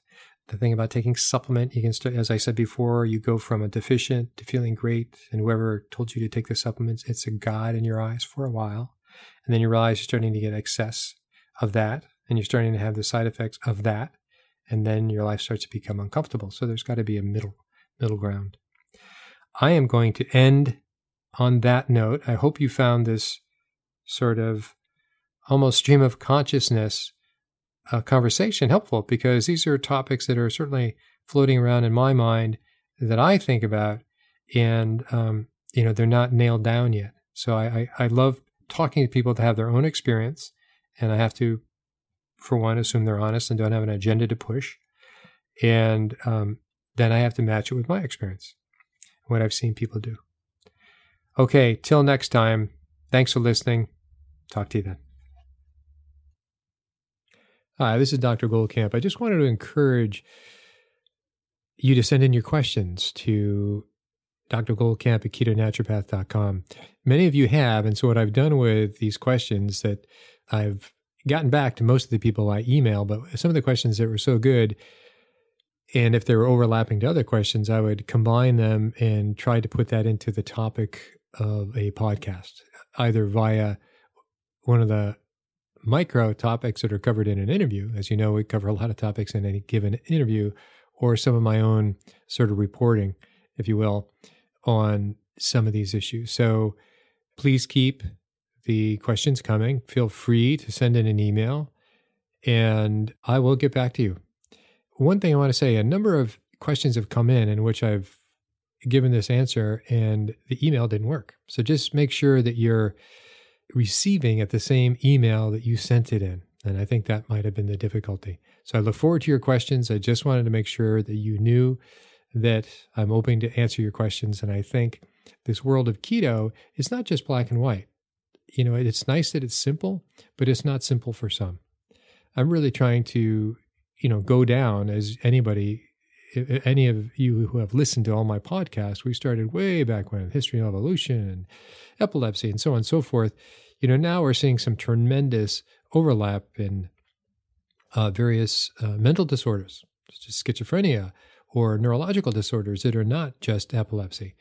The thing about taking supplement, you can, st- as I said before, you go from a deficient to feeling great, and whoever told you to take the supplements, it's a god in your eyes for a while. And then you realize you're starting to get excess of that, and you're starting to have the side effects of that. and then your life starts to become uncomfortable. So there's got to be a middle middle ground. I am going to end on that note. I hope you found this sort of almost stream of consciousness uh, conversation helpful, because these are topics that are certainly floating around in my mind that I think about, and um, you know, they're not nailed down yet. So I, I, I love talking to people to have their own experience, and I have to, for one, assume they're honest and don't have an agenda to push. And um, then I have to match it with my experience, what I've seen people do. Okay, till next time, thanks for listening. Talk to you then. Hi, this is Doctor Goldkamp. I just wanted to encourage you to send in your questions to Doctor Goldkamp at keto naturopath dot com. Many of you have, and so what I've done with these questions that I've gotten back to most of the people I email, but some of the questions that were so good, and if they were overlapping to other questions, I would combine them and try to put that into the topic of a podcast, either via one of the micro topics that are covered in an interview. As you know, we cover a lot of topics in any given interview, or some of my own sort of reporting, if you will, on some of these issues. So please keep the questions coming. Feel free to send in an email, and I will get back to you. One thing I want to say, a number of questions have come in in which I've given this answer and the email didn't work. So just make sure that you're receiving at the same email that you sent it in. And I think that might have been the difficulty. So I look forward to your questions. I just wanted to make sure that you knew that I'm open to answer your questions. And I think this world of keto is not just black and white. You know, it's nice that it's simple, but it's not simple for some. I'm really trying to you know, go down as anybody, any of you who have listened to all my podcasts, we started way back when, history and evolution and epilepsy and so on and so forth. You know, now we're seeing some tremendous overlap in uh, various uh, mental disorders, such as schizophrenia or neurological disorders that are not just epilepsy.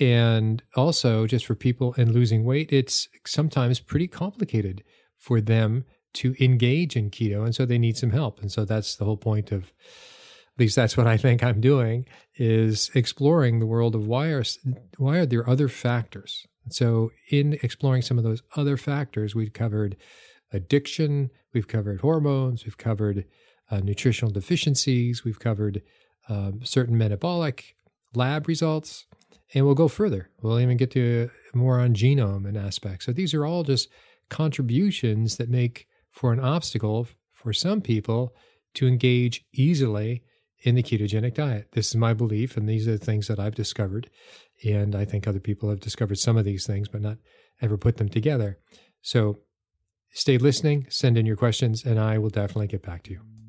And also just for people in losing weight, it's sometimes pretty complicated for them to engage in keto, and so they need some help. And so that's the whole point of, at least that's what I think I'm doing, is exploring the world of why are, why are there other factors? And so in exploring some of those other factors, we've covered addiction, we've covered hormones, we've covered uh, nutritional deficiencies, we've covered um, certain metabolic lab results, and we'll go further. We'll even get to more on genome and aspects. So these are all just contributions that make for an obstacle for some people to engage easily in the ketogenic diet. This is my belief, and these are the things that I've discovered. And I think other people have discovered some of these things, but not ever put them together. So stay listening, send in your questions, and I will definitely get back to you.